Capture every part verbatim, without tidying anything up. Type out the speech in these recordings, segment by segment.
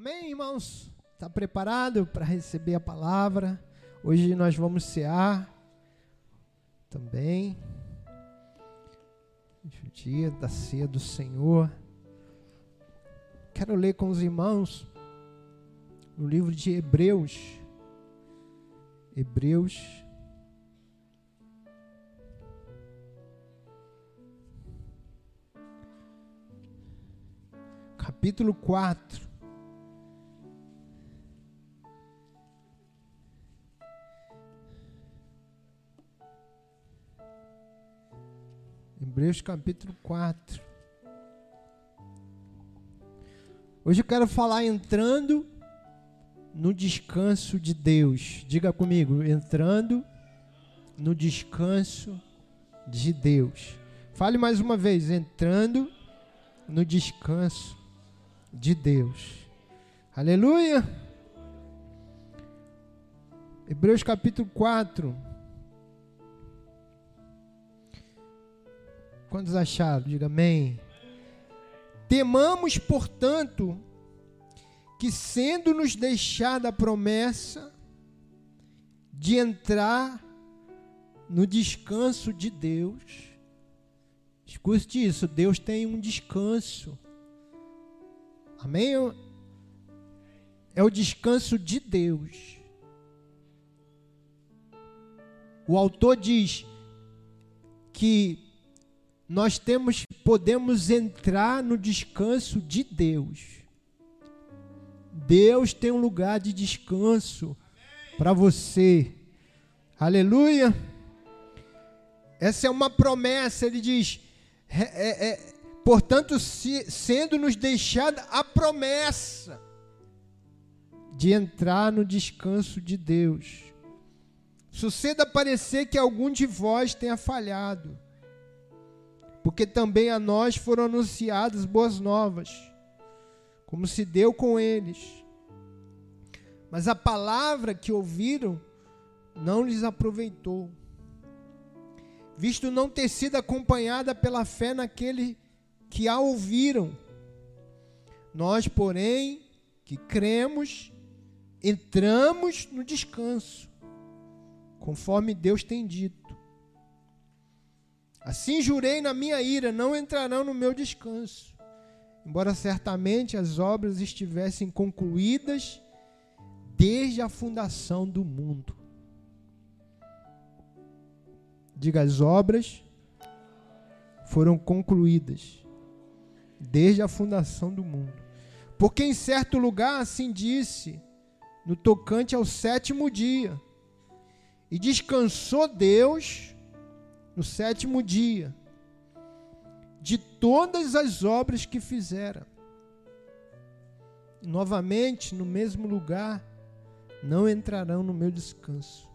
Amém, irmãos? Está preparado para receber a palavra? Hoje nós vamos cear também. O dia da ceia do Senhor. Quero ler com os irmãos no livro de Hebreus. Hebreus. Capítulo quatro. Hebreus capítulo quatro. Hoje eu quero falar entrando no descanso de Deus. Diga comigo, entrando no descanso de Deus. Fale mais uma vez, entrando no descanso de Deus. Aleluia! Hebreus capítulo quatro. Quantos acharam? Diga amém. Temamos, portanto, que sendo-nos deixada a promessa de entrar no descanso de Deus. Escute isso, Deus tem um descanso. Amém? É o descanso de Deus. O autor diz que nós temos, podemos entrar no descanso de Deus. Deus tem um lugar de descanso para você. Aleluia! Essa é uma promessa, ele diz, é, é, é, portanto, se, sendo-nos deixada a promessa de entrar no descanso de Deus. Suceda parecer que algum de vós tenha falhado, porque também a nós foram anunciadas boas novas, como se deu com eles. Mas a palavra que ouviram não lhes aproveitou, visto não ter sido acompanhada pela fé naquele que a ouviram. Nós, porém, que cremos, entramos no descanso, conforme Deus tem dito. Assim jurei na minha ira, não entrarão no meu descanso, embora certamente as obras estivessem concluídas desde a fundação do mundo. Diga, as obras foram concluídas desde a fundação do mundo. Porque em certo lugar assim disse, no tocante ao sétimo dia, e descansou Deus no sétimo dia, de todas as obras que fizera. E novamente, no mesmo lugar, não entrarão no meu descanso.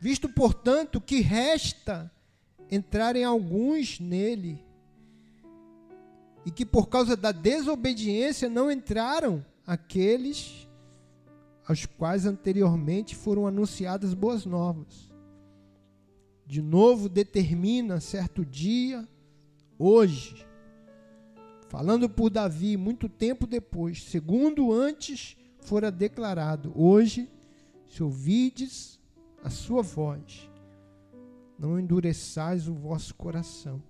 Visto, portanto, que resta entrarem alguns nele, e que por causa da desobediência não entraram aqueles aos quais anteriormente foram anunciadas boas novas. De novo determina certo dia, hoje, falando por Davi, muito tempo depois, segundo antes fora declarado, hoje, se ouvides a sua voz, não endureçais o vosso coração.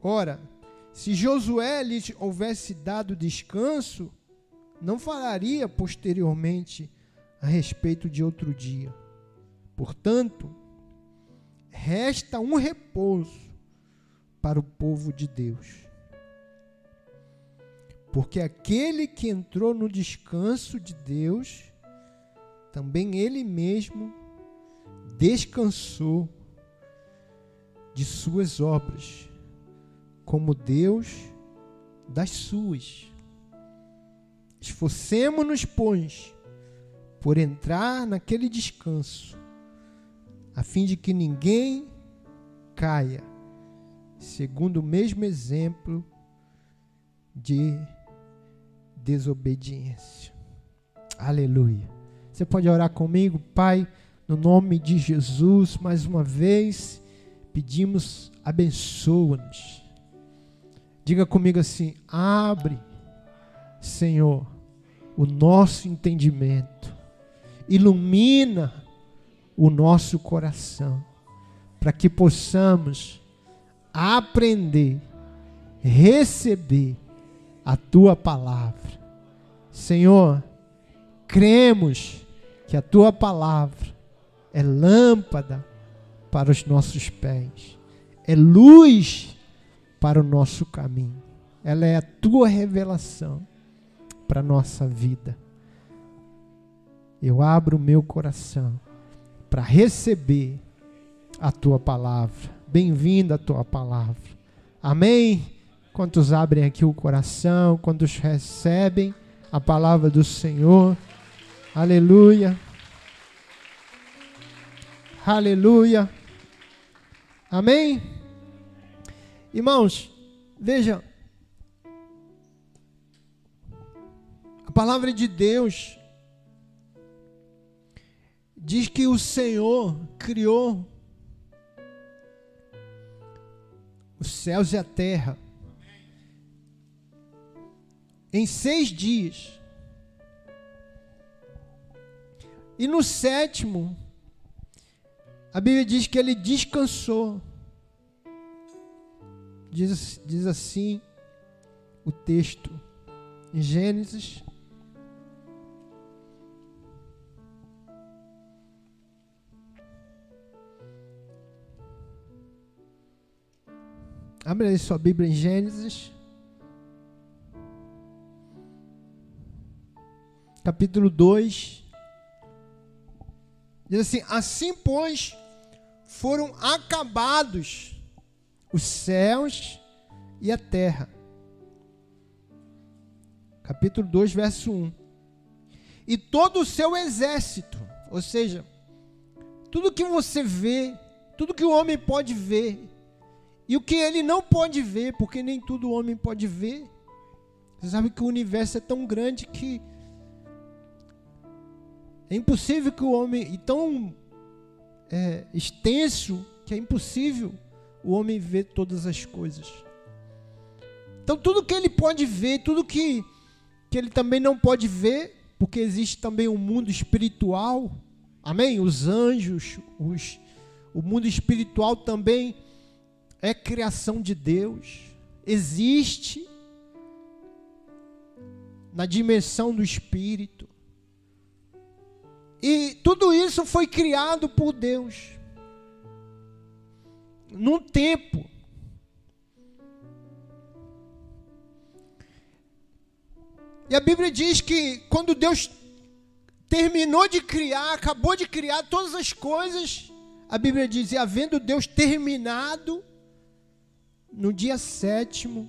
Ora, se Josué lhes houvesse dado descanso, não falaria posteriormente a respeito de outro dia. Portanto, resta um repouso para o povo de Deus. Porque aquele que entrou no descanso de Deus, também ele mesmo descansou de suas obras, como Deus das suas. Esforcemo-nos, pois, por entrar naquele descanso, a fim de que ninguém caia, segundo o mesmo exemplo de desobediência. Aleluia. Você pode orar comigo, Pai, no nome de Jesus, mais uma vez, pedimos, abençoa-nos. Diga comigo assim, abre Senhor, o nosso entendimento, ilumina o nosso coração, para que possamos aprender, receber a Tua palavra. Senhor, cremos que a Tua palavra é lâmpada para os nossos pés, é luz para o nosso caminho. Ela é a Tua revelação para a nossa vida. Eu abro o meu coração para receber a Tua palavra. Bem-vinda a Tua palavra. Amém? Quantos abrem aqui o coração, quantos recebem a palavra do Senhor. Aleluia. Aleluia. Amém? Irmãos, veja, a palavra de Deus diz que o Senhor criou os céus e a terra em seis dias. E no sétimo, a Bíblia diz que ele descansou. Diz, diz assim o texto em Gênesis. Abre aí sua Bíblia em Gênesis, capítulo dois. Diz assim: assim, pois, foram acabados os céus e a terra. Capítulo dois, verso um. E todo o seu exército, ou seja, tudo que você vê, tudo que o homem pode ver, e o que ele não pode ver, porque nem tudo o homem pode ver. Você sabe que o universo é tão grande que é impossível que o homem, e tão é, extenso, que é impossível o homem ver todas as coisas. Então tudo que ele pode ver, tudo que, que ele também não pode ver, porque existe também um mundo espiritual, amém? Os anjos, os, o mundo espiritual também é criação de Deus, existe na dimensão do Espírito. E tudo isso foi criado por Deus, num tempo. E a Bíblia diz que quando Deus terminou de criar, acabou de criar todas as coisas, a Bíblia diz, e havendo Deus terminado, no dia sétimo,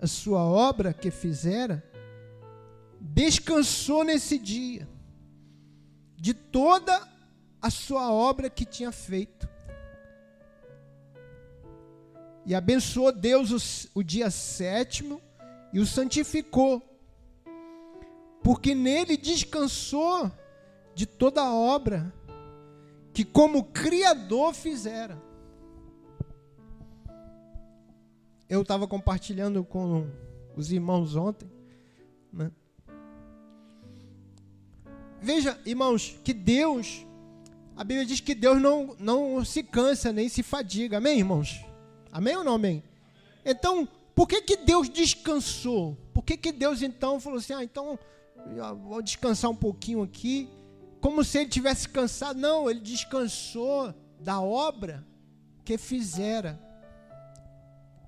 a sua obra que fizera, descansou nesse dia de toda a sua obra que tinha feito. E abençoou Deus o, o dia sétimo e o santificou, porque nele descansou de toda a obra que como Criador fizera. Eu estava compartilhando com os irmãos ontem, né? Veja, irmãos, que Deus, a Bíblia diz que Deus não, não se cansa nem se fadiga. Amém, irmãos? Amém ou não amém? Então, por que que Deus descansou? Por que que Deus, então, falou assim, ah, então, vou descansar um pouquinho aqui. Como se ele tivesse cansado. Não, ele descansou da obra que fizera.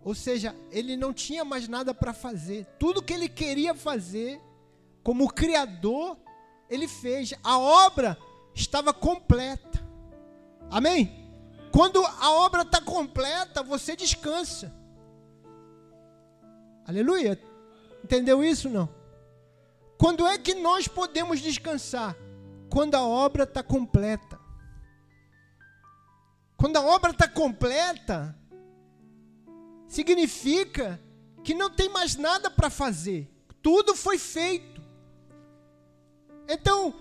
Ou seja, ele não tinha mais nada para fazer. Tudo que ele queria fazer, como Criador, ele fez. A obra estava completa. Amém? Quando a obra está completa, você descansa. Aleluia. Entendeu isso, não? Quando é que nós podemos descansar? Quando a obra está completa. Quando a obra está completa, significa que não tem mais nada para fazer. Tudo foi feito. Então,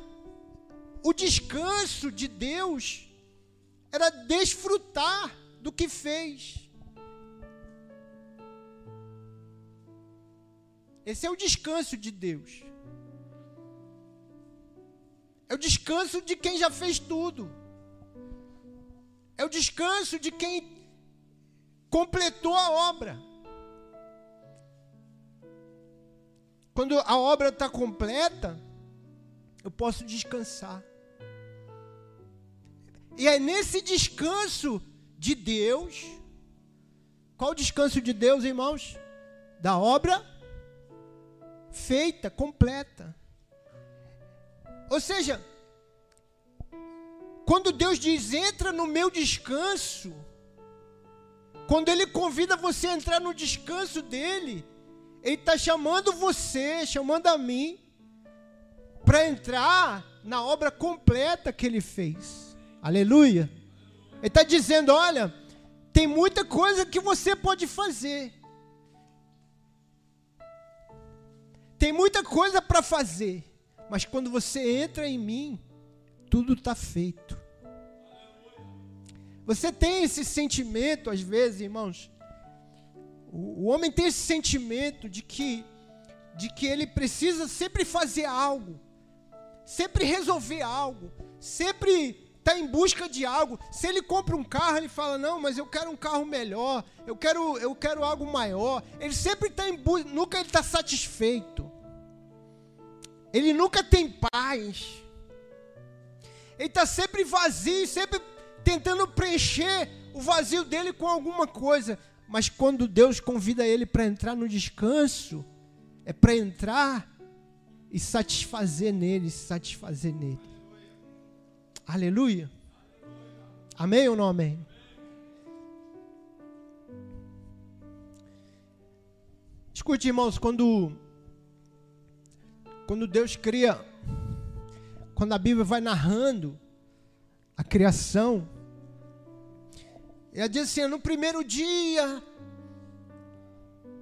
o descanso de Deus era desfrutar do que fez. Esse é o descanso de Deus. É o descanso de quem já fez tudo. É o descanso de quem completou a obra. Quando a obra está completa, eu posso descansar. E é nesse descanso de Deus. Qual o descanso de Deus, irmãos? Da obra feita, completa. Ou seja, quando Deus diz, entra no meu descanso, quando Ele convida você a entrar no descanso dEle, Ele está chamando você, chamando a mim, para entrar na obra completa que Ele fez. Aleluia! Ele está dizendo, olha, tem muita coisa que você pode fazer. Tem muita coisa para fazer. Mas quando você entra em mim, tudo está feito. Você tem esse sentimento, às vezes, irmãos. O, o homem tem esse sentimento de que, de que ele precisa sempre fazer algo. Sempre resolver algo. Sempre está em busca de algo. Se ele compra um carro, ele fala, não, mas eu quero um carro melhor. Eu quero, eu quero algo maior. Ele sempre está em busca, nunca ele está satisfeito. Ele nunca tem paz. Ele está sempre vazio, sempre tentando preencher o vazio dele com alguma coisa. Mas quando Deus convida ele para entrar no descanso, é para entrar e satisfazer nele, satisfazer nele. Aleluia. Aleluia. Amém ou não amém? Escute, irmãos, quando... Quando Deus cria, quando a Bíblia vai narrando a criação, ela diz assim, no primeiro dia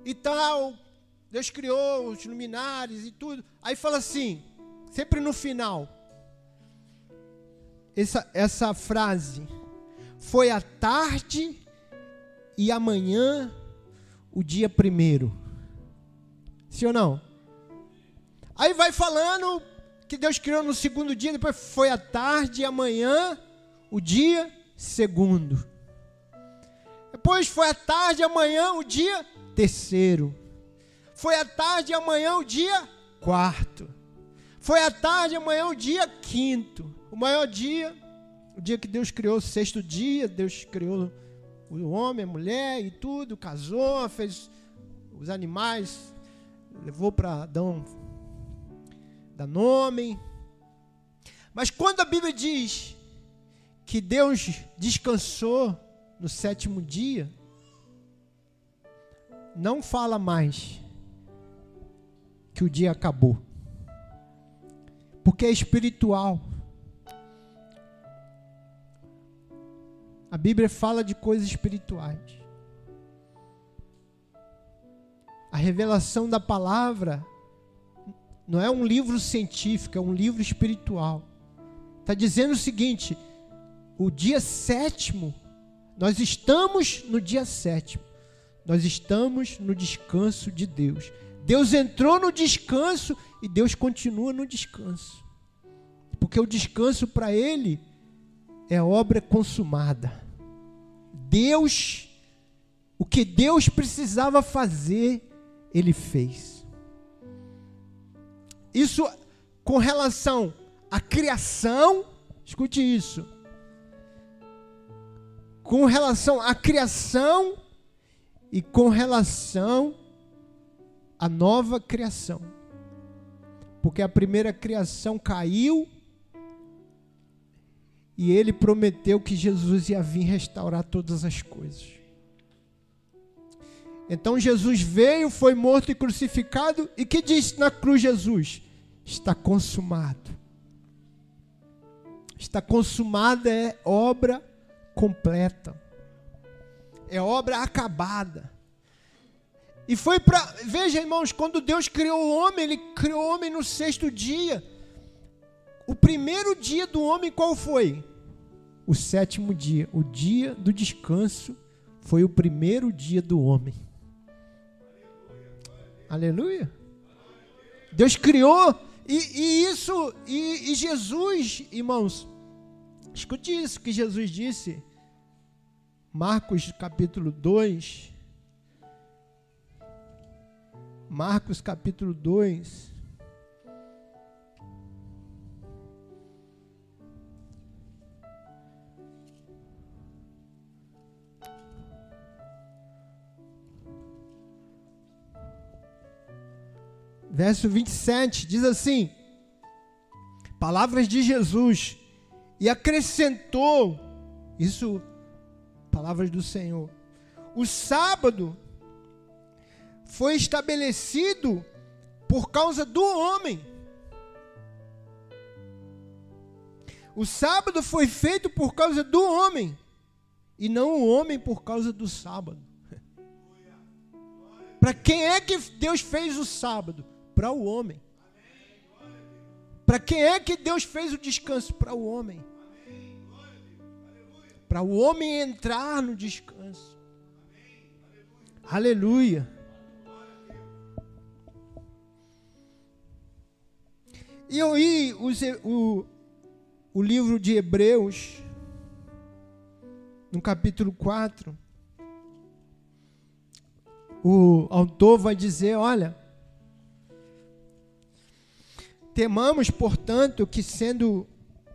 e tal, Deus criou os luminares e tudo. Aí fala assim, sempre no final, essa, essa frase, foi a tarde e amanhã o dia primeiro. Sim ou não? Aí vai falando que Deus criou no segundo dia, depois foi a tarde e amanhã o dia segundo. Depois foi a tarde e amanhã o dia terceiro. Foi a tarde e amanhã o dia quarto. Foi a tarde e amanhã o dia quinto. O maior dia, o dia que Deus criou, o sexto dia, Deus criou o homem, a mulher e tudo, casou, fez os animais, levou para Adão... dá nome. Mas quando a Bíblia diz que Deus descansou no sétimo dia, não fala mais que o dia acabou, porque é espiritual. A Bíblia fala de coisas espirituais. A revelação da palavra não é um livro científico, é um livro espiritual. Está dizendo o seguinte, o dia sétimo, nós estamos no dia sétimo, nós estamos no descanso de Deus. Deus entrou no descanso e Deus continua no descanso. Porque o descanso para Ele é obra consumada. Deus, o que Deus precisava fazer, Ele fez. Isso com relação à criação, escute isso, com relação à criação e com relação à nova criação. Porque a primeira criação caiu e Ele prometeu que Jesus ia vir restaurar todas as coisas. Então Jesus veio, foi morto e crucificado, e que disse na cruz Jesus? Está consumado. Está consumada é obra completa. É obra acabada. E foi para... Veja, irmãos, quando Deus criou o homem, Ele criou o homem no sexto dia. O primeiro dia do homem qual foi? O sétimo dia. O dia do descanso foi o primeiro dia do homem. Aleluia. Aleluia. Deus criou. E, e isso, e, e Jesus, irmãos, escute isso que Jesus disse, Marcos capítulo dois, Marcos capítulo dois, verso vinte e sete, diz assim, palavras de Jesus, e acrescentou, isso, palavras do Senhor, o sábado foi estabelecido por causa do homem, o sábado foi feito por causa do homem, e não o homem por causa do sábado. Para quem é que Deus fez o sábado? Para o homem. Para quem é que Deus fez o descanso? Para o homem. Para o homem entrar no descanso. Aleluia. E eu li os, o, o livro de Hebreus, no capítulo quatro, o autor vai dizer, olha, temamos, portanto, que sendo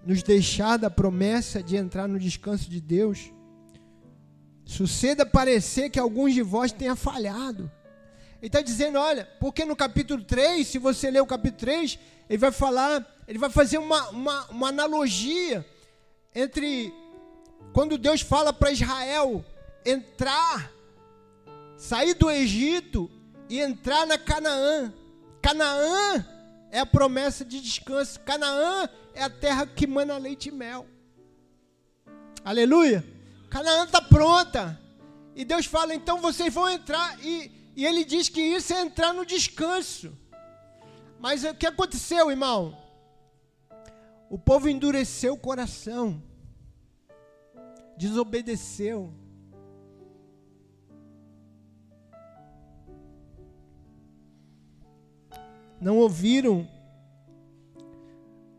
nos deixada a promessa de entrar no descanso de Deus, suceda parecer que alguns de vós tenha falhado. Ele está dizendo, olha, porque no capítulo três, se você ler o capítulo três, ele vai falar, ele vai fazer uma, uma, uma analogia entre quando Deus fala para Israel entrar, sair do Egito e entrar na Canaã. Canaã é a promessa de descanso. Canaã é a terra que mana leite e mel. Aleluia. Canaã está pronta. E Deus fala, então vocês vão entrar. E, e ele diz que isso é entrar no descanso. Mas o que aconteceu, irmão? O povo endureceu o coração. Desobedeceu. Não ouviram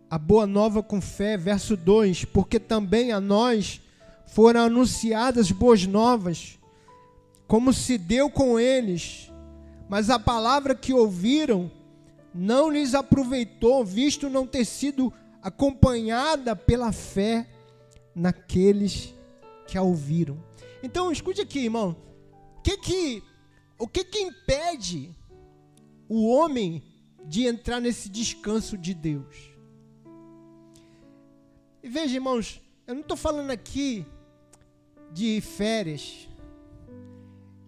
a boa nova com fé, verso dois, porque também a nós foram anunciadas boas novas, como se deu com eles, mas a palavra que ouviram não lhes aproveitou, visto não ter sido acompanhada pela fé naqueles que a ouviram. Então, escute aqui, irmão, que que, o que que impede o homem de entrar nesse descanso de Deus? E veja, irmãos, eu não estou falando aqui de férias.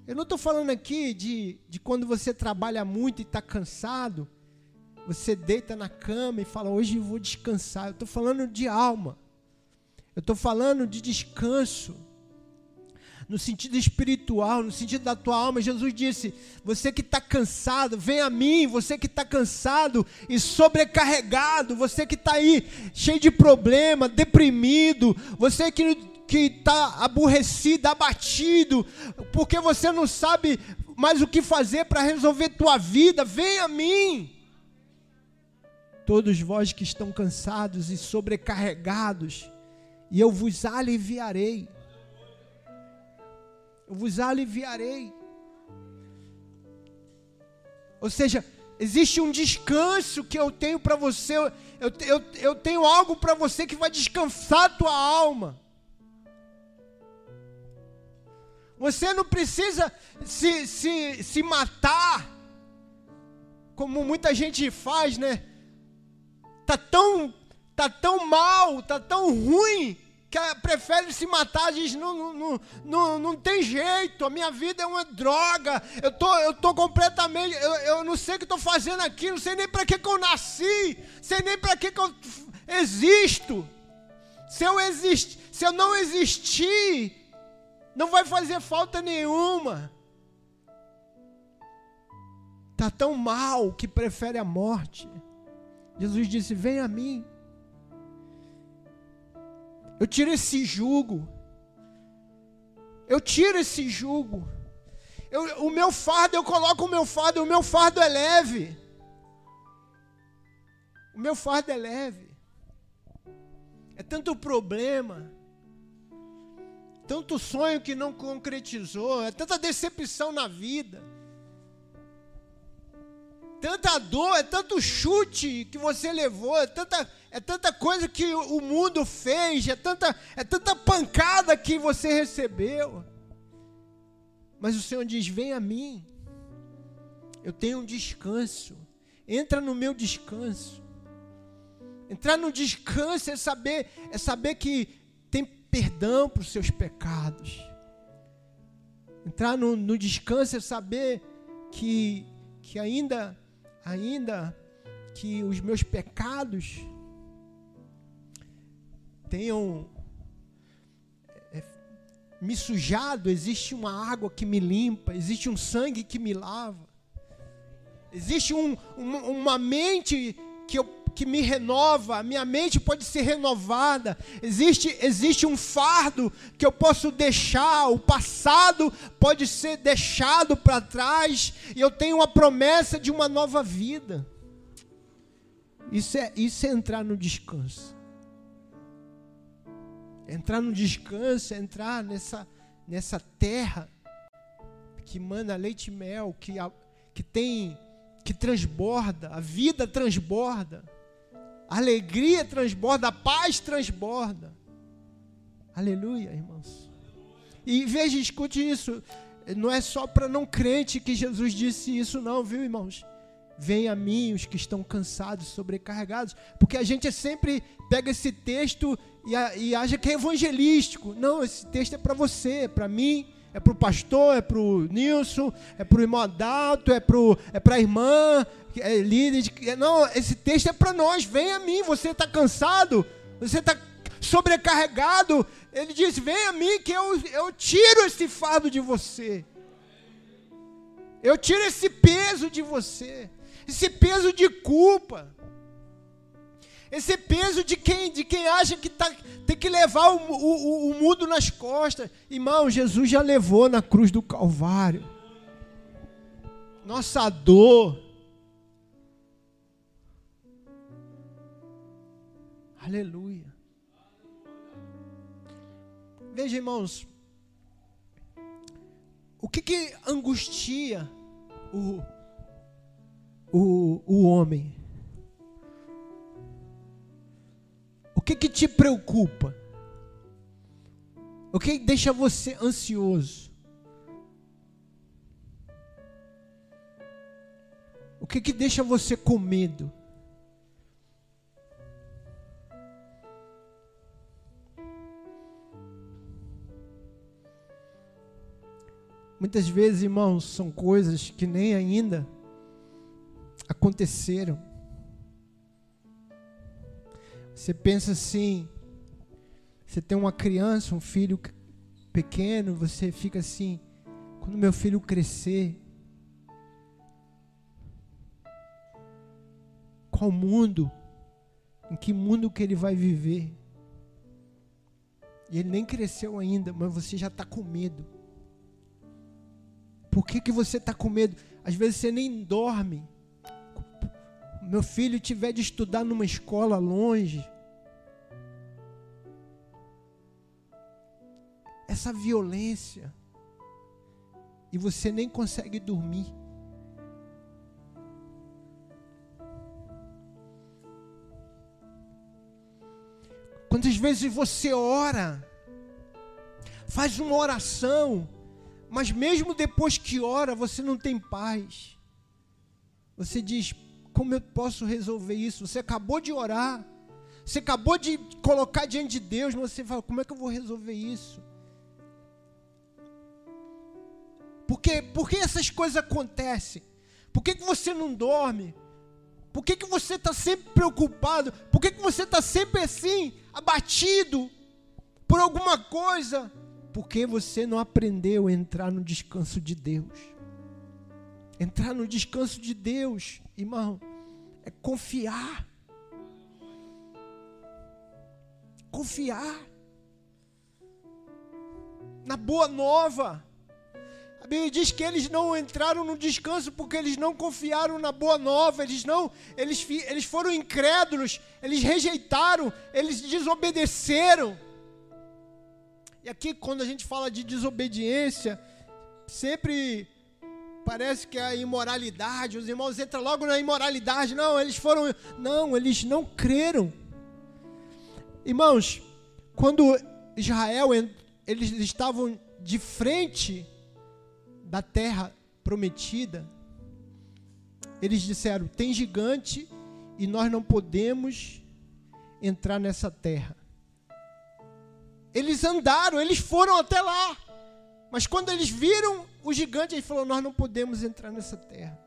Eu não estou falando aqui de, de quando você trabalha muito e está cansado, você deita na cama e fala, hoje eu vou descansar. Eu estou falando de alma. Eu estou falando de descanso. No sentido espiritual, no sentido da tua alma, Jesus disse, você que está cansado, vem a mim, você que está cansado e sobrecarregado, você que está aí cheio de problema, deprimido, você que que está aborrecido, abatido, porque você não sabe mais o que fazer para resolver tua vida, vem a mim. Todos vós que estão cansados e sobrecarregados, e eu vos aliviarei. Eu vos aliviarei. Ou seja, existe um descanso que eu tenho para você. Eu, eu, eu tenho algo para você que vai descansar a tua alma. Você não precisa se, se, se matar, como muita gente faz, né? Tá tão, tá tão mal, tá tão ruim, que prefere se matar, diz, não, não, não, não, não tem jeito, a minha vida é uma droga, eu tô, eu tô completamente, eu, eu não sei o que estou fazendo aqui, não sei nem para que, que eu nasci, sei nem para que, que eu existo, se eu, exist, se eu não existir, não vai fazer falta nenhuma. Está tão mal que prefere a morte. Jesus disse, vem a mim. Eu tiro esse jugo, eu tiro esse jugo, eu, o meu fardo, eu coloco o meu fardo, o meu fardo é leve, meu fardo é leve. É tanto problema, tanto sonho que não concretizou, é tanta decepção na vida, tanta dor, é tanto chute que você levou, é tanta, é tanta coisa que o mundo fez, é tanta, é tanta pancada que você recebeu. Mas o Senhor diz: vem a mim, eu tenho um descanso, entra no meu descanso. Entrar no descanso é saber, é saber que tem perdão para os seus pecados. Entrar no, no descanso é saber que, que ainda, ainda que os meus pecados tenham é, me sujado, existe uma água que me limpa, existe um sangue que me lava, existe um, uma, uma mente que eu que me renova, a minha mente pode ser renovada, existe, existe um fardo que eu posso deixar, o passado pode ser deixado para trás, e eu tenho uma promessa de uma nova vida. Isso é, isso é entrar no descanso, entrar no descanso, é entrar nessa, nessa terra que mana leite e mel, que, que tem, que transborda, a vida transborda, a alegria transborda, a paz transborda. Aleluia, irmãos. E veja, escute isso. Não é só para não crente que Jesus disse isso não, viu, irmãos? Vem a mim os que estão cansados, sobrecarregados. Porque a gente sempre pega esse texto e, e acha que é evangelístico. Não, esse texto é para você, é para mim. É para o pastor, é para o Nilson, é para o irmão Adalto, é para a irmã, é líder. De, não, esse texto é para nós. Vem a mim, você está cansado, você está sobrecarregado. Ele diz: vem a mim que eu, eu tiro esse fardo de você. Eu tiro esse peso de você. Esse peso de culpa. Esse peso de quem, de quem acha que tá, tem que levar o, o, o mundo nas costas. Irmão, Jesus já levou na cruz do Calvário. Nossa dor. Aleluia. Veja, irmãos. O que que angustia o, o, o homem? O que que te preocupa? O que deixa você ansioso? O que que deixa você com medo? Muitas vezes, irmãos, são coisas que nem ainda aconteceram. Você pensa assim, você tem uma criança, um filho pequeno, você fica assim, quando meu filho crescer, qual mundo, em que mundo que ele vai viver? E ele nem cresceu ainda, mas você já está com medo. Por que que você está com medo? Às vezes você nem dorme. Meu filho tiver de estudar numa escola longe. Essa violência. E você nem consegue dormir. Quantas vezes você ora, faz uma oração, mas mesmo depois que ora, você não tem paz. Você diz: como eu posso resolver isso? Você acabou de orar, você acabou de colocar diante de Deus, mas você fala: como é que eu vou resolver isso? Por que, por que essas coisas acontecem? Por que que você não dorme? Por que que você está sempre preocupado? Por que que você está sempre assim, abatido por alguma coisa? Porque você não aprendeu a entrar no descanso de Deus. Entrar no descanso de Deus, irmão, é confiar. Confiar na boa nova. A Bíblia diz que eles não entraram no descanso porque eles não confiaram na boa nova, eles, não, eles, eles foram incrédulos, eles rejeitaram, eles desobedeceram. E aqui, quando a gente fala de desobediência, sempre parece que é a imoralidade, os irmãos entram logo na imoralidade. Não, eles foram, não, eles não creram. Irmãos, quando Israel, eles estavam de frente da terra prometida, eles disseram: tem gigante e nós não podemos entrar nessa terra. Eles andaram, eles foram até lá, mas quando eles viram o gigante, eles falaram: nós não podemos entrar nessa terra,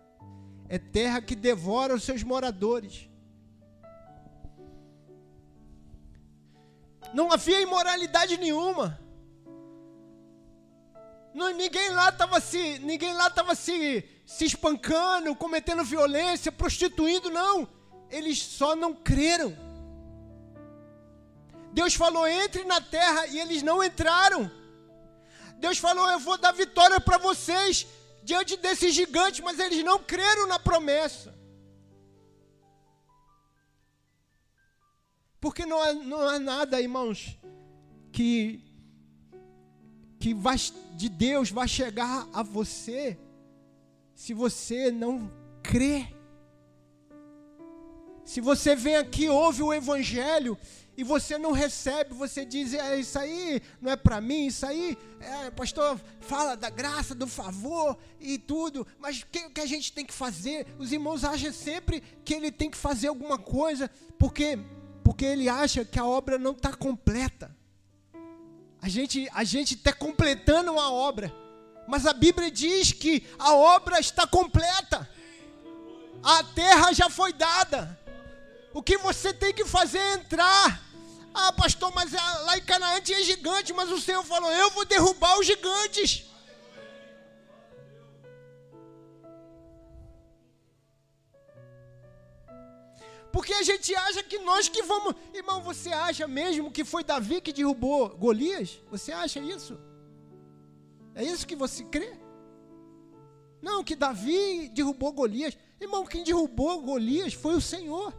é terra que devora os seus moradores. Não havia imoralidade nenhuma. Não, ninguém lá estava se, ninguém lá estava se, se espancando, cometendo violência, prostituindo, não. Eles só não creram. Deus falou: entre na terra, e eles não entraram. Deus falou: eu vou dar vitória para vocês diante desses gigantes, mas eles não creram na promessa. Porque não há, não há nada, irmãos, que... que vai, de Deus vai chegar a você se você não crer. Se você vem aqui, ouve o evangelho e você não recebe, você diz: é, isso aí não é para mim, isso aí, é, pastor fala da graça, do favor e tudo, mas o que, que a gente tem que fazer? Os irmãos acham sempre que ele tem que fazer alguma coisa, porque, porque ele acha que a obra não está completa. A gente a gente está completando uma obra, mas a Bíblia diz que a obra está completa. A terra já foi dada. O que você tem que fazer é entrar. Ah, pastor, mas lá em Canaã tinha gigante, mas o Senhor falou: eu vou derrubar os gigantes. Porque a gente acha que nós que vamos... Irmão, você acha mesmo que foi Davi que derrubou Golias? Você acha isso? É isso que você crê? Não, que Davi derrubou Golias. Irmão, quem derrubou Golias foi o Senhor.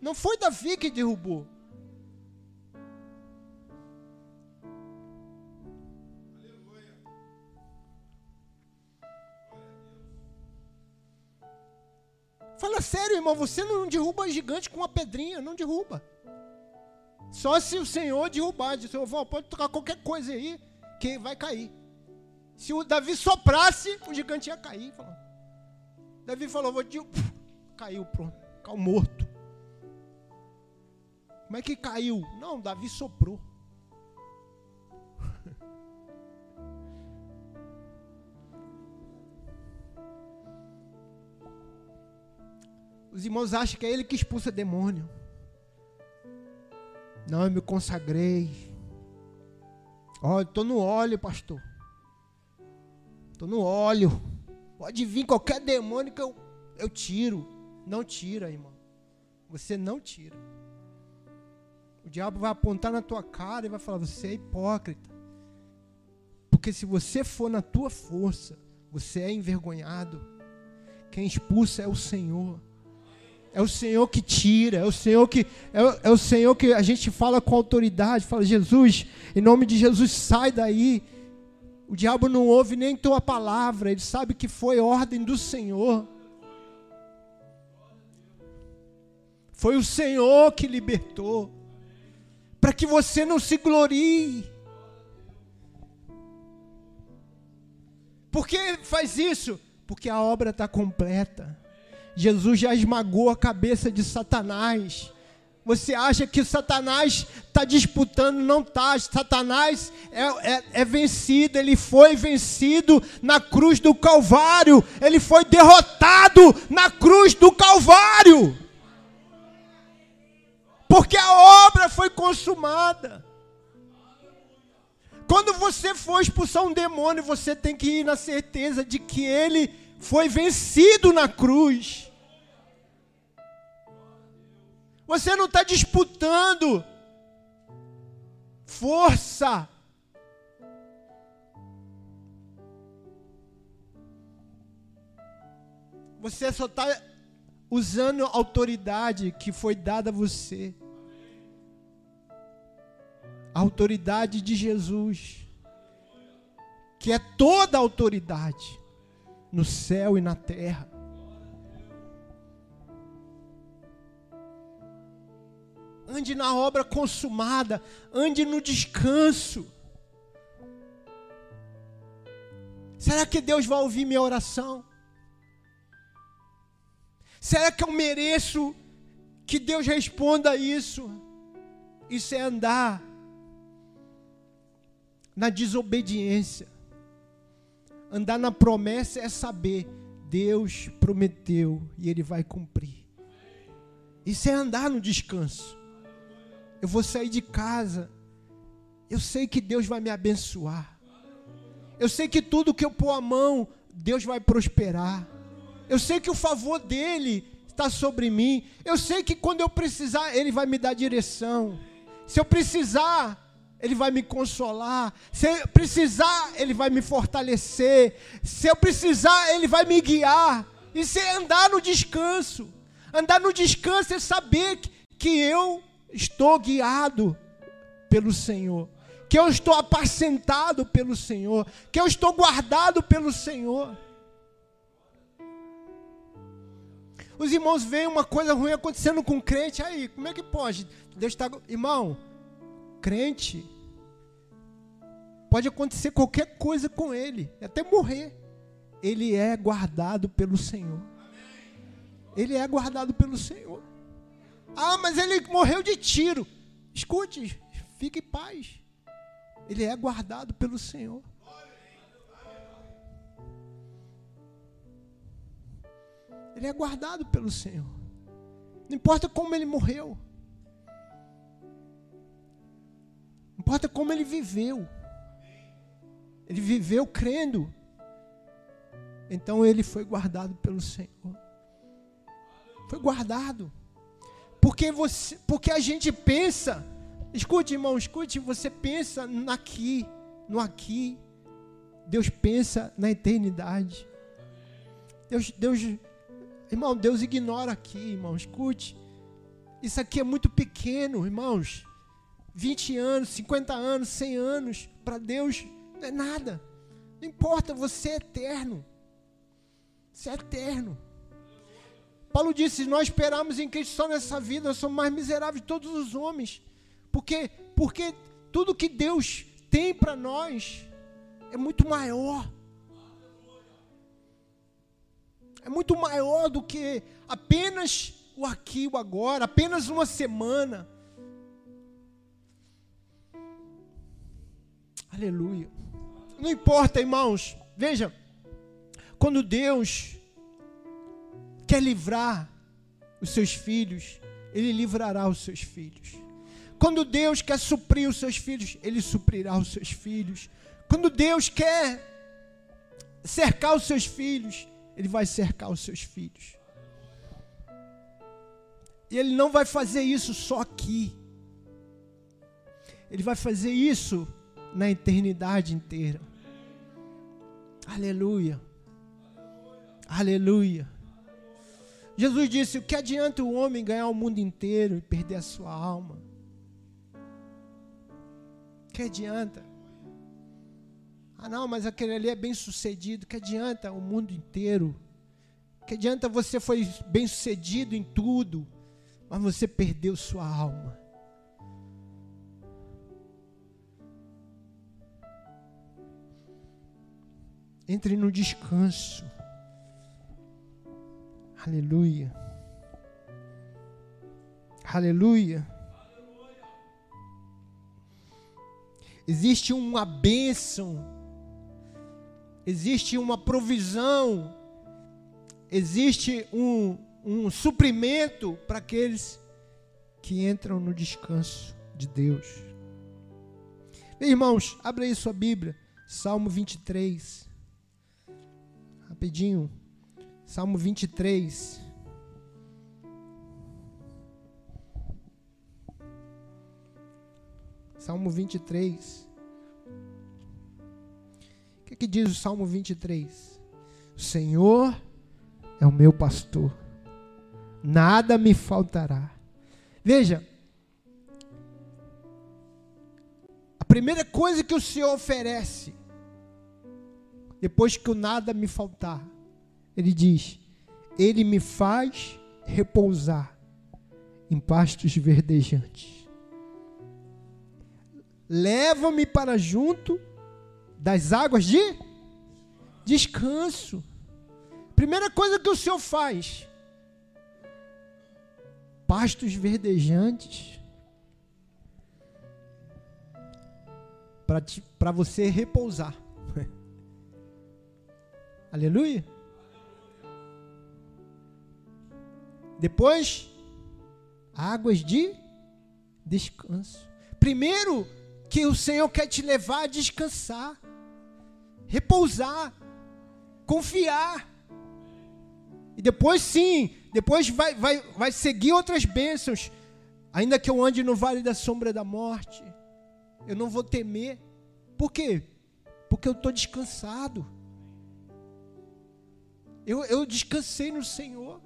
Não foi Davi que derrubou. Fala sério, irmão, você não derruba gigante com uma pedrinha, não derruba. Só se o Senhor derrubar, diz: Senhor, pode tocar qualquer coisa aí, que vai cair. Se o Davi soprasse, o gigante ia cair. Falou. Davi falou: vou te... Puf, caiu, pronto, caiu morto. Como é que caiu? Não, Davi soprou. Os irmãos acham que é ele que expulsa demônio. Não, eu me consagrei. Ó, oh, estou no óleo, pastor. Estou no óleo. Pode vir qualquer demônio que eu, eu tiro. Não tira, irmão. Você não tira. O diabo vai apontar na tua cara e vai falar: você é hipócrita. Porque se você for na tua força, você é envergonhado. Quem expulsa é o Senhor. É o Senhor que tira, é o Senhor que, é, é o Senhor que a gente fala com autoridade, fala: Jesus, em nome de Jesus, sai daí. O diabo não ouve nem tua palavra, ele sabe que foi ordem do Senhor. Foi o Senhor que libertou, para que você não se glorie. Por que faz isso? Porque a obra está completa. Jesus já esmagou a cabeça de Satanás. Você acha que Satanás está disputando? Não está. Satanás é, é, é vencido. Ele foi vencido na cruz do Calvário. Ele foi derrotado na cruz do Calvário. Porque a obra foi consumada. Quando você for expulsar um demônio, você tem que ir na certeza de que ele foi vencido na cruz. Você não está disputando força. Você só está usando a autoridade que foi dada a você. A autoridade de Jesus, que é toda a autoridade no céu e na terra. Ande na obra consumada, ande no descanso. Será que Deus vai ouvir minha oração? Será que eu mereço que Deus responda isso? Isso é andar na desobediência. Andar na promessa é saber, Deus prometeu e Ele vai cumprir. Isso é andar no descanso. Eu vou sair de casa, eu sei que Deus vai me abençoar. Eu sei que tudo que eu pôr a mão, Deus vai prosperar. Eu sei que o favor dEle está sobre mim. Eu sei que quando eu precisar, Ele vai me dar direção. Se eu precisar, Ele vai me consolar. Se eu precisar, Ele vai me fortalecer. Se eu precisar, Ele vai me guiar. Isso é andar no descanso. Andar no descanso é saber que eu estou guiado pelo Senhor, que eu estou apacentado pelo Senhor, que eu estou guardado pelo Senhor. Os irmãos veem uma coisa ruim acontecendo com o crente, aí, como é que pode? Deus está... Irmão, crente, pode acontecer qualquer coisa com ele, até morrer. Ele é guardado pelo Senhor. Ele é guardado pelo Senhor. Ah, mas ele morreu de tiro. Escute, fique em paz. Ele é guardado pelo Senhor. Ele é guardado pelo Senhor. Não importa como ele morreu. Não importa como ele viveu. Ele viveu crendo. Então ele foi guardado pelo Senhor. Foi guardado. Porque, você, porque a gente pensa... Escute, irmão, escute. Você pensa no aqui, no aqui. Deus pensa na eternidade. Deus... Deus Irmão, Deus ignora aqui, irmão, escute. Isso aqui é muito pequeno, irmãos. vinte anos, cinquenta anos, cem anos, para Deus não é nada. Não importa, você é eterno. Você é eterno. Paulo disse, nós esperamos em Cristo só nessa vida, nós somos mais miseráveis de todos os homens. Porque, porque tudo que Deus tem para nós é muito maior. É muito maior do que apenas o aqui e o agora, apenas uma semana. Aleluia. Não importa, irmãos. Veja, quando Deus quer livrar os seus filhos, Ele livrará os seus filhos. Quando Deus quer suprir os seus filhos, Ele suprirá os seus filhos. Quando Deus quer cercar os seus filhos, Ele vai cercar os seus filhos. E Ele não vai fazer isso só aqui. Ele vai fazer isso na eternidade inteira. Aleluia. Aleluia. Jesus disse, o que adianta o homem ganhar o mundo inteiro e perder a sua alma? O que adianta? Ah, não, mas aquele ali é bem sucedido. Que adianta o mundo inteiro? Que adianta você foi bem sucedido em tudo, mas você perdeu sua alma? Entre no descanso. Aleluia. Aleluia. Existe uma bênção. Existe uma provisão, existe um, um suprimento para aqueles que entram no descanso de Deus. Meus irmãos, abra aí sua Bíblia, Salmo vinte e três, rapidinho, Salmo vinte e três. Salmo vinte e três. O que, que diz o Salmo vinte e três? O Senhor é o meu pastor. Nada me faltará. Veja, a primeira coisa que o Senhor oferece, depois que o nada me faltar, Ele diz, Ele me faz repousar em pastos verdejantes. Leva-me para junto das águas de descanso. Primeira coisa que o Senhor faz, pastos verdejantes, para você repousar. Aleluia. Depois, águas de descanso. Primeiro que o Senhor quer te levar a descansar, repousar, confiar. E depois sim, depois vai, vai, vai seguir outras bênçãos. Ainda que eu ande no vale da sombra da morte, eu não vou temer. Por quê? Porque eu estou descansado. Eu, eu descansei no Senhor.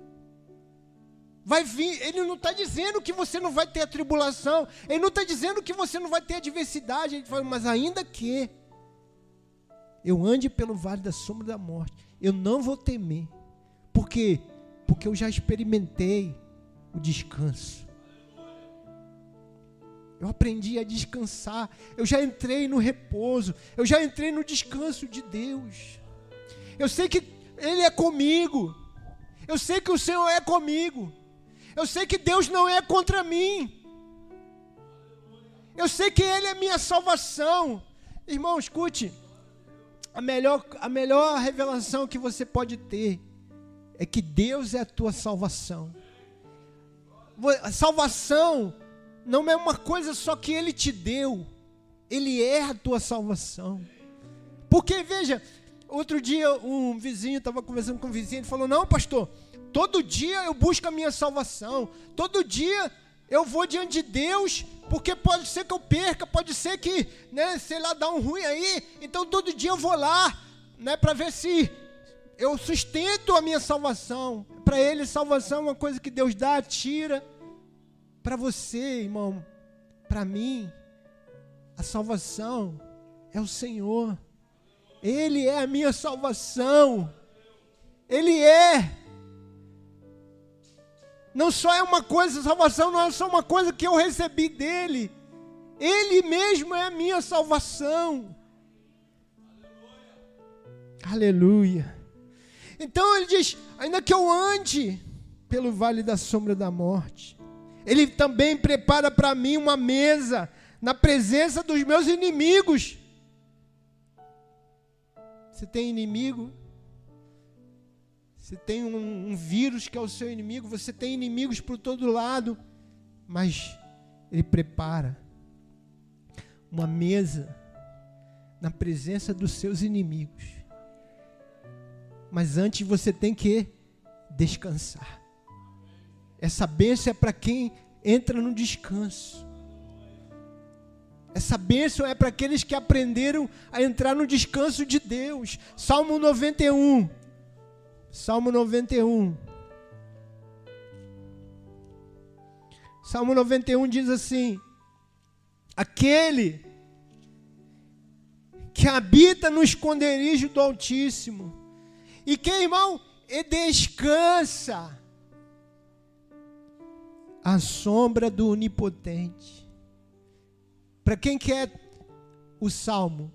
Vai vir, Ele não está dizendo que você não vai ter a tribulação, Ele não está dizendo que você não vai ter a adversidade. Ele fala, mas ainda que eu ande pelo vale da sombra da morte, eu não vou temer. Por quê? Porque eu já experimentei o descanso. Eu aprendi a descansar. Eu já entrei no repouso. Eu já entrei no descanso de Deus. Eu sei que Ele é comigo. Eu sei que o Senhor é comigo. Eu sei que Deus não é contra mim. Eu sei que Ele é minha salvação. Irmão, escute. A melhor, a melhor revelação que você pode ter é que Deus é a tua salvação. A salvação não é uma coisa só que Ele te deu. Ele é a tua salvação. Porque, veja, outro dia um vizinho, estava conversando com um vizinho, ele falou, não, pastor, todo dia eu busco a minha salvação. Todo dia eu vou diante de Deus, porque pode ser que eu perca, pode ser que, né, sei lá, dá um ruim aí. Então, todo dia eu vou lá, né, para ver se eu sustento a minha salvação. Para ele, salvação é uma coisa que Deus dá, tira. Para você, irmão, para mim, a salvação é o Senhor. Ele é a minha salvação. Ele é. Não só é uma coisa, salvação não é só uma coisa que eu recebi dele. Ele mesmo é a minha salvação. Aleluia. Aleluia. Então Ele diz, ainda que eu ande pelo vale da sombra da morte, Ele também prepara para mim uma mesa na presença dos meus inimigos. Você tem inimigo? Você tem um, um vírus que é o seu inimigo? Você tem inimigos por todo lado? Mas Ele prepara uma mesa na presença dos seus inimigos. Mas antes você tem que descansar. Essa bênção é para quem entra no descanso. Essa bênção é para aqueles que aprenderam a entrar no descanso de Deus. Salmo noventa e um. Salmo noventa e um. Salmo noventa e um diz assim: aquele que habita no esconderijo do Altíssimo. E quem, irmão? E descansa à sombra do Onipotente. Para quem que é o salmo?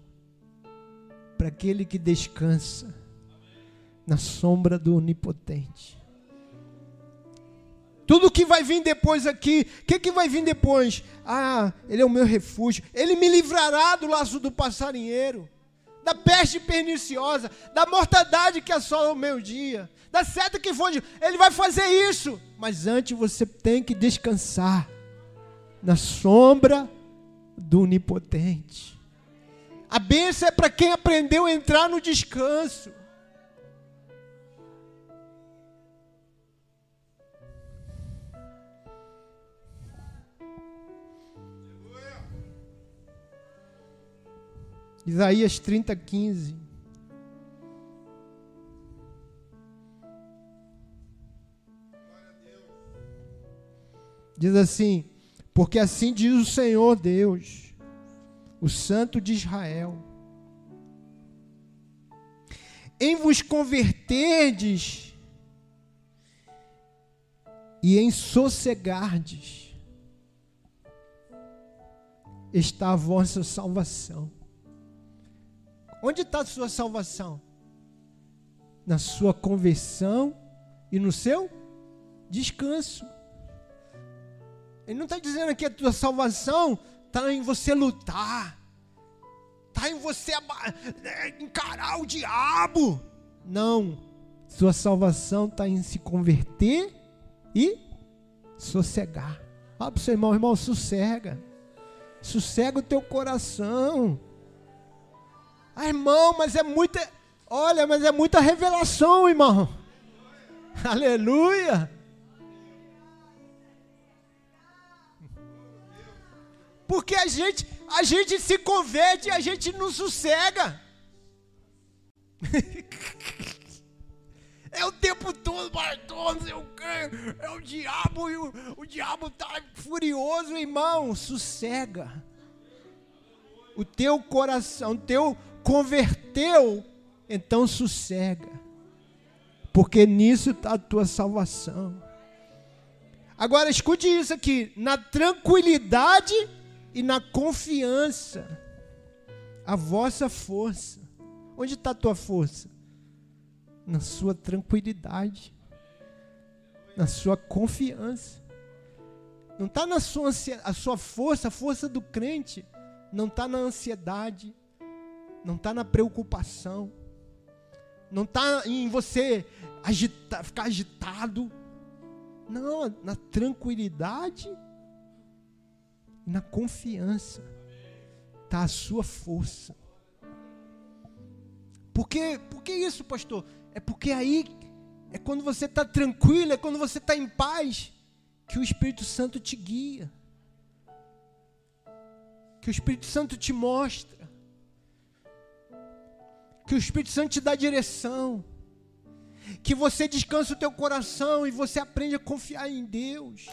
Para aquele que descansa na sombra do Onipotente. Tudo que vai vir depois aqui, o que, que vai vir depois? Ah, Ele é o meu refúgio. Ele me livrará do laço do passarinheiro, da peste perniciosa, da mortandade que assola o meu dia, da seta que foge. Ele vai fazer isso, mas antes você tem que descansar na sombra do Onipotente. A bênção é para quem aprendeu a entrar no descanso. Isaías trinta, quinze. Diz assim: porque assim diz o Senhor Deus, o Santo de Israel, em vos converterdes e em sossegardes está a vossa salvação. Onde está a sua salvação? Na sua conversão e no seu descanso. Ele não está dizendo que a tua salvação está em você lutar, está em você encarar o diabo. Não. Sua salvação está em se converter e sossegar. Fala para o seu irmão: irmão, sossega. Sossega o teu coração. Ah, irmão, mas é muita... Olha, mas é muita revelação, irmão. Aleluia. Porque a gente, a gente se converte e a gente não sossega. É o tempo todo, pastor, eu creio, é o diabo, e o, o diabo está furioso, irmão. Sossega. O teu coração, o teu converteu, então sossega. Porque nisso está a tua salvação. Agora escute isso aqui: na tranquilidade e na confiança, a vossa força. Onde está a tua força? Na sua tranquilidade, na sua confiança. Não está na sua ansiedade. A sua força, a força do crente, não está na ansiedade, não está na preocupação, não está em você agita, ficar agitado. Não, na tranquilidade e na confiança está a sua força. Por que, por que isso, pastor? É porque aí, é quando você está tranquilo, é quando você está em paz, que o Espírito Santo te guia, que o Espírito Santo te mostra, que o Espírito Santo te dá direção, que você descansa o teu coração e você aprende a confiar em Deus,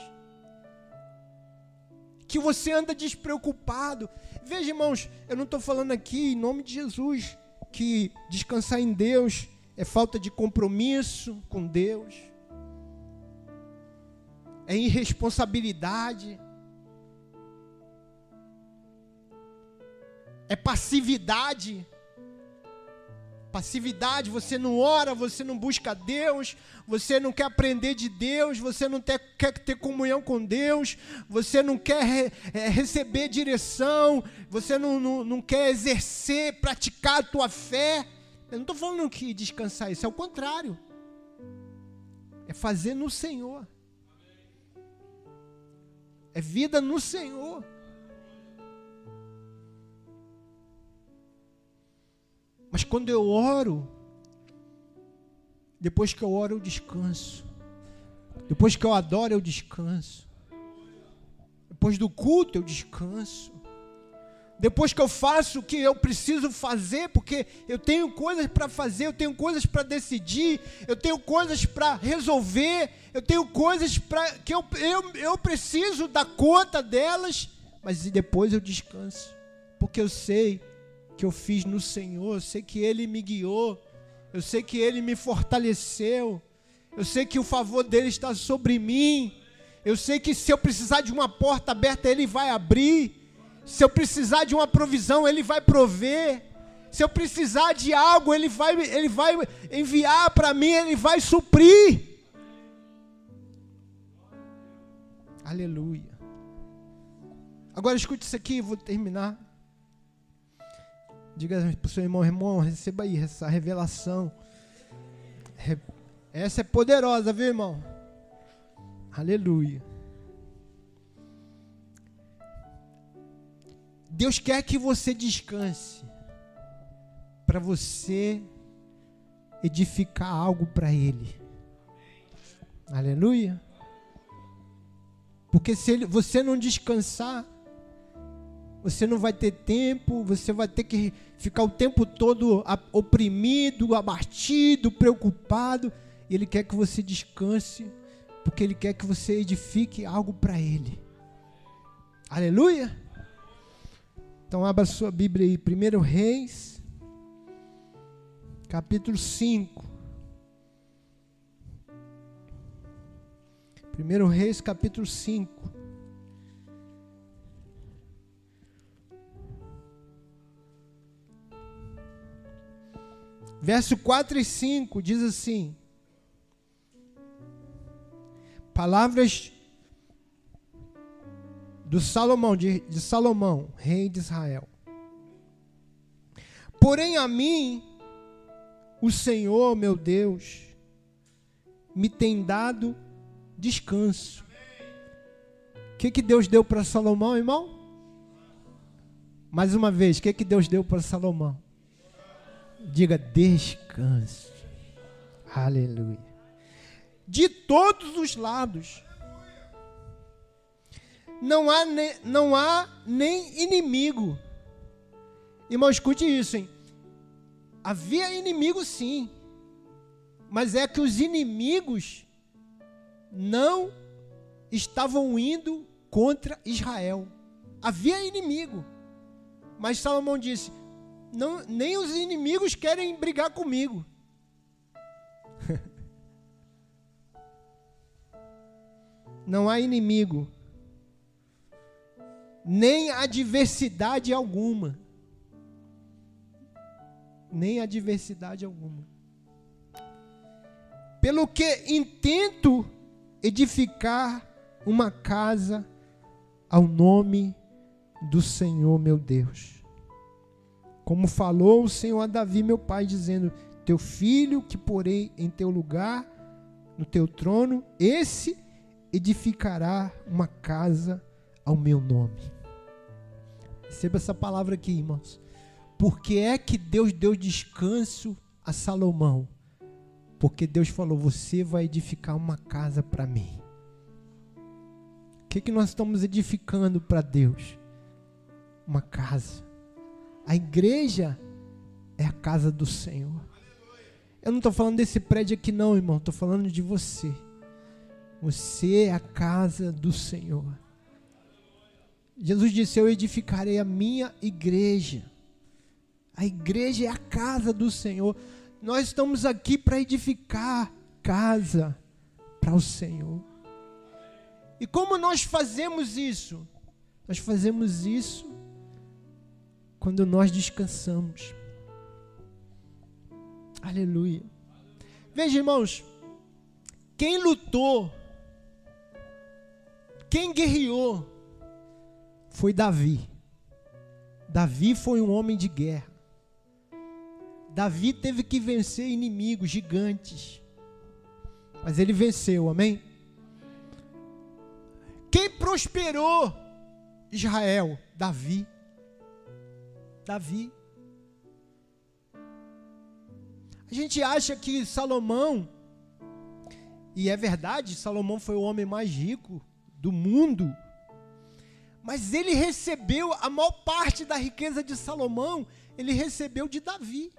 que você anda despreocupado. Veja, irmãos, eu não estou falando aqui em nome de Jesus que descansar em Deus é falta de compromisso com Deus, é irresponsabilidade, é passividade. Passividade, você não ora, você não busca Deus, você não quer aprender de Deus, você não ter, quer ter comunhão com Deus, você não quer re, é, receber direção, você não, não, não quer exercer, praticar a tua fé. Eu não estou falando que descansar isso, é o contrário. É fazer no Senhor. É vida no Senhor. Mas quando eu oro, depois que eu oro eu descanso, depois que eu adoro eu descanso, depois do culto eu descanso, depois que eu faço o que eu preciso fazer, porque eu tenho coisas para fazer, eu tenho coisas para decidir, eu tenho coisas para resolver, eu tenho coisas para que eu, eu, eu preciso dar conta delas, mas depois eu descanso, porque eu sei que eu fiz no Senhor, eu sei que Ele me guiou, eu sei que Ele me fortaleceu, eu sei que o favor dEle está sobre mim, eu sei que se eu precisar de uma porta aberta, Ele vai abrir, se eu precisar de uma provisão, Ele vai prover, se eu precisar de algo, Ele vai, ele vai enviar para mim, Ele vai suprir. Aleluia. Agora escute isso aqui, vou terminar. Diga para o seu irmão: irmão, receba aí essa revelação. Essa é poderosa, viu, irmão? Aleluia. Deus quer que você descanse para você edificar algo para Ele. Aleluia. Porque se ele, você não descansar, você não vai ter tempo, você vai ter que ficar o tempo todo oprimido, abatido, preocupado. Ele quer que você descanse porque Ele quer que você edifique algo para Ele. Aleluia! Então abra sua Bíblia aí, primeiro Reis, capítulo cinco. primeiro Reis, capítulo cinco. Verso quatro e cinco diz assim: palavras do Salomão, de, de Salomão, rei de Israel. Porém a mim, o Senhor, meu Deus, me tem dado descanso. O que, que Deus deu para Salomão, irmão? Mais uma vez, o que, que Deus deu para Salomão? Diga, descanso. Aleluia. De todos os lados. Não há, ne, não há nem inimigo. Irmão, escute isso, hein? Havia inimigo, sim. Mas é que os inimigos não estavam indo contra Israel. Havia inimigo. Mas Salomão disse: não, nem os inimigos querem brigar comigo. Não há inimigo, nem adversidade alguma, nem adversidade alguma. Pelo que intento edificar uma casa ao nome do Senhor meu Deus. Como falou o Senhor a Davi, meu pai, dizendo: teu filho que porei em teu lugar, no teu trono, esse edificará uma casa ao meu nome. Receba essa palavra aqui, irmãos. Por que é que Deus deu descanso a Salomão? Porque Deus falou: você vai edificar uma casa para mim. O que, que nós estamos edificando para Deus? Uma casa. A igreja é a casa do Senhor. Eu não estou falando desse prédio aqui não, irmão. Estou falando de você. Você é a casa do Senhor. Jesus disse: eu edificarei a minha igreja. A igreja é a casa do Senhor. Nós estamos aqui para edificar casa para o Senhor. E como nós fazemos isso? Nós fazemos isso quando nós descansamos. Aleluia. Veja, irmãos, quem lutou, quem guerreou, foi Davi. Davi foi um homem de guerra. Davi teve que vencer inimigos, gigantes. Mas ele venceu, amém? Quem prosperou Israel? Davi. Davi. A gente acha que Salomão, e é verdade, Salomão foi o homem mais rico do mundo, mas ele recebeu a maior parte da riqueza de Salomão, ele recebeu de Davi.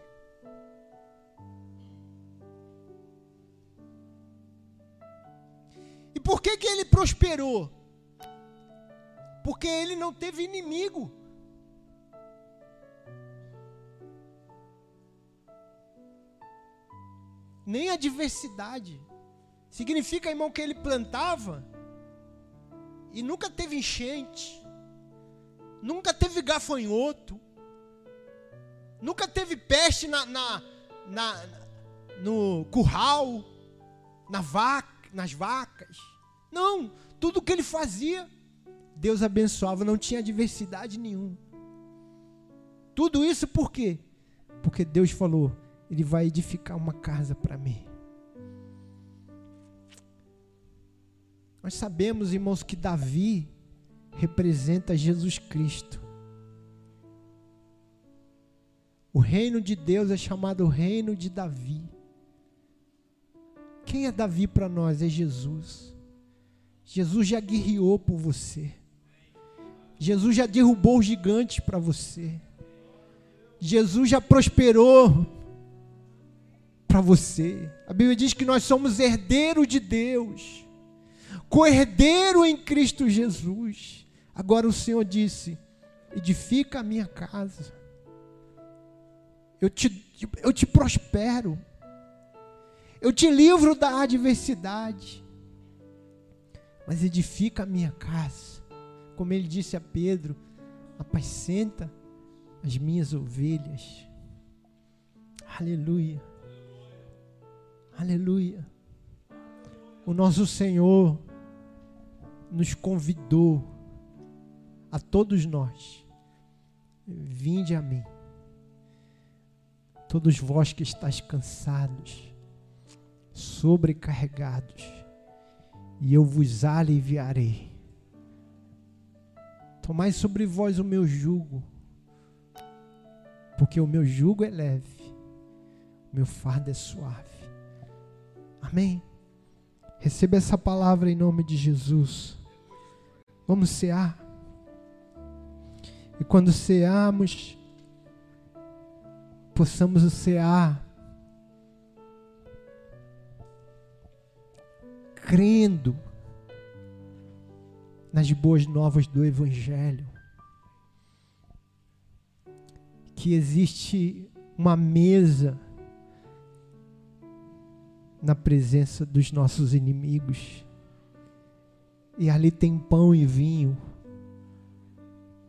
E por que que ele prosperou? Porque ele não teve inimigo. Nem adversidade. Significa, irmão, que ele plantava e nunca teve enchente, nunca teve gafanhoto, nunca teve peste na, na, na, no curral, na vaca, nas vacas. Não, tudo que ele fazia, Deus abençoava, não tinha adversidade nenhuma. Tudo isso por quê? Porque Deus falou: Ele vai edificar uma casa para mim. Nós sabemos, irmãos, que Davi representa Jesus Cristo. O reino de Deus é chamado o reino de Davi. Quem é Davi para nós? É Jesus. Jesus já guerreou por você. Jesus já derrubou os gigantes para você. Jesus já prosperou para você. A Bíblia diz que nós somos herdeiros de Deus. co-herdeiro em Cristo Jesus. Agora o Senhor disse: edifica a minha casa, eu te, eu te prospero, eu te livro da adversidade, mas edifica a minha casa. Como ele disse a Pedro: apascenta as minhas ovelhas. Aleluia, aleluia. O nosso Senhor nos convidou a todos nós: vinde a mim, todos vós que estáis cansados, sobrecarregados, e eu vos aliviarei. Tomai sobre vós o meu jugo, porque o meu jugo é leve, o meu fardo é suave. Amém? Receba essa palavra em nome de Jesus. Vamos cear. E quando cearmos, possamos cear crendo nas boas novas do Evangelho, que existe uma mesa na presença dos nossos inimigos, e ali tem pão e vinho,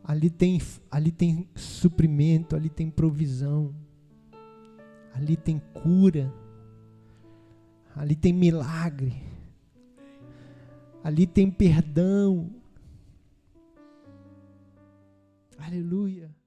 ali tem, ali tem suprimento, ali tem provisão, ali tem cura, ali tem milagre, ali tem perdão. Aleluia.